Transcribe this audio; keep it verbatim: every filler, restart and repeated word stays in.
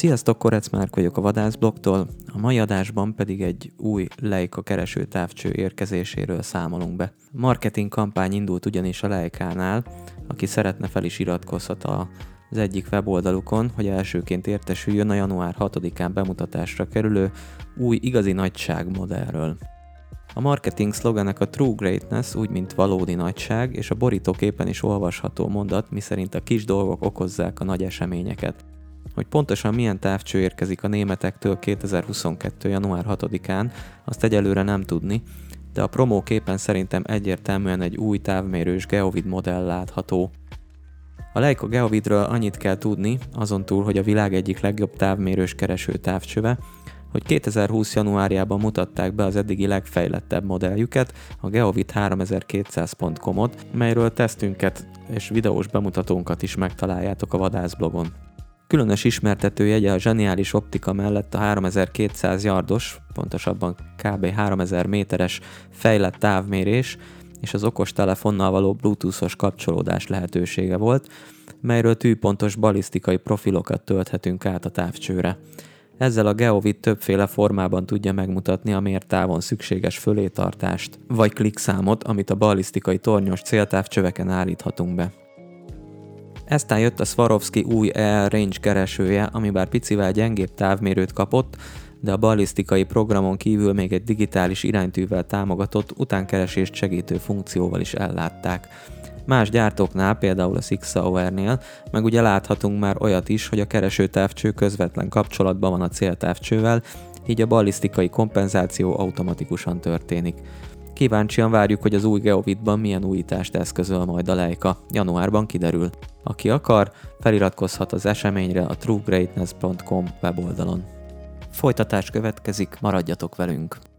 Sziasztok, Korec Márk vagyok a Vadászblogtól, a mai adásban pedig egy új Leica kereső távcső érkezéséről számolunk be. Marketing kampány indult ugyanis a Leicánál, aki szeretne fel is iratkozhat az egyik weboldalukon, hogy elsőként értesüljön a január hatodikán bemutatásra kerülő új igazi nagyság modellről. A marketing szlogenek a True Greatness, úgy mint valódi nagyság, és a borítóképen is olvasható mondat, miszerint a kis dolgok okozzák a nagy eseményeket. Hogy pontosan milyen távcső érkezik a németektől kétezer-huszonkettő január hatodikán, azt egyelőre nem tudni, de a promóképen szerintem egyértelműen egy új távmérős Geovid modell látható. A Leica Geovidről annyit kell tudni, azon túl, hogy a világ egyik legjobb távmérős kereső távcsöve, hogy kétezer-húsz januárjában mutatták be az eddigi legfejlettebb modelljüket, a Geovid háromezer-kétszáz pont com-ot, melyről tesztünket és videós bemutatónkat is megtaláljátok a Vadászblogon. Különös ismertetőjegye a zseniális optika mellett a háromezer-kétszáz yardos, pontosabban kb. háromezer méteres fejlett távmérés és az okostelefonnal való bluetoothos kapcsolódás lehetősége volt, melyről tűpontos balisztikai profilokat tölthetünk át a távcsőre. Ezzel a Geovid többféle formában tudja megmutatni a mértávon szükséges fölétartást, vagy klikszámot, amit a balisztikai tornyos céltávcsöveken állíthatunk be. Eztán jött a Swarovski új E L Range keresője, ami bár picivel gyengébb távmérőt kapott, de a balisztikai programon kívül még egy digitális iránytűvel támogatott, utánkeresést segítő funkcióval is ellátták. Más gyártóknál, például a Sig Sauernél, meg ugye láthatunk már olyat is, hogy a keresőtávcső közvetlen kapcsolatban van a céltávcsővel, így a balisztikai kompenzáció automatikusan történik. Kíváncsian várjuk, hogy az új Geovidban milyen újítást eszközöl majd a Leica. Januárban kiderül. Aki akar, feliratkozhat az eseményre a true greatness pont com weboldalon. Folytatás következik, maradjatok velünk!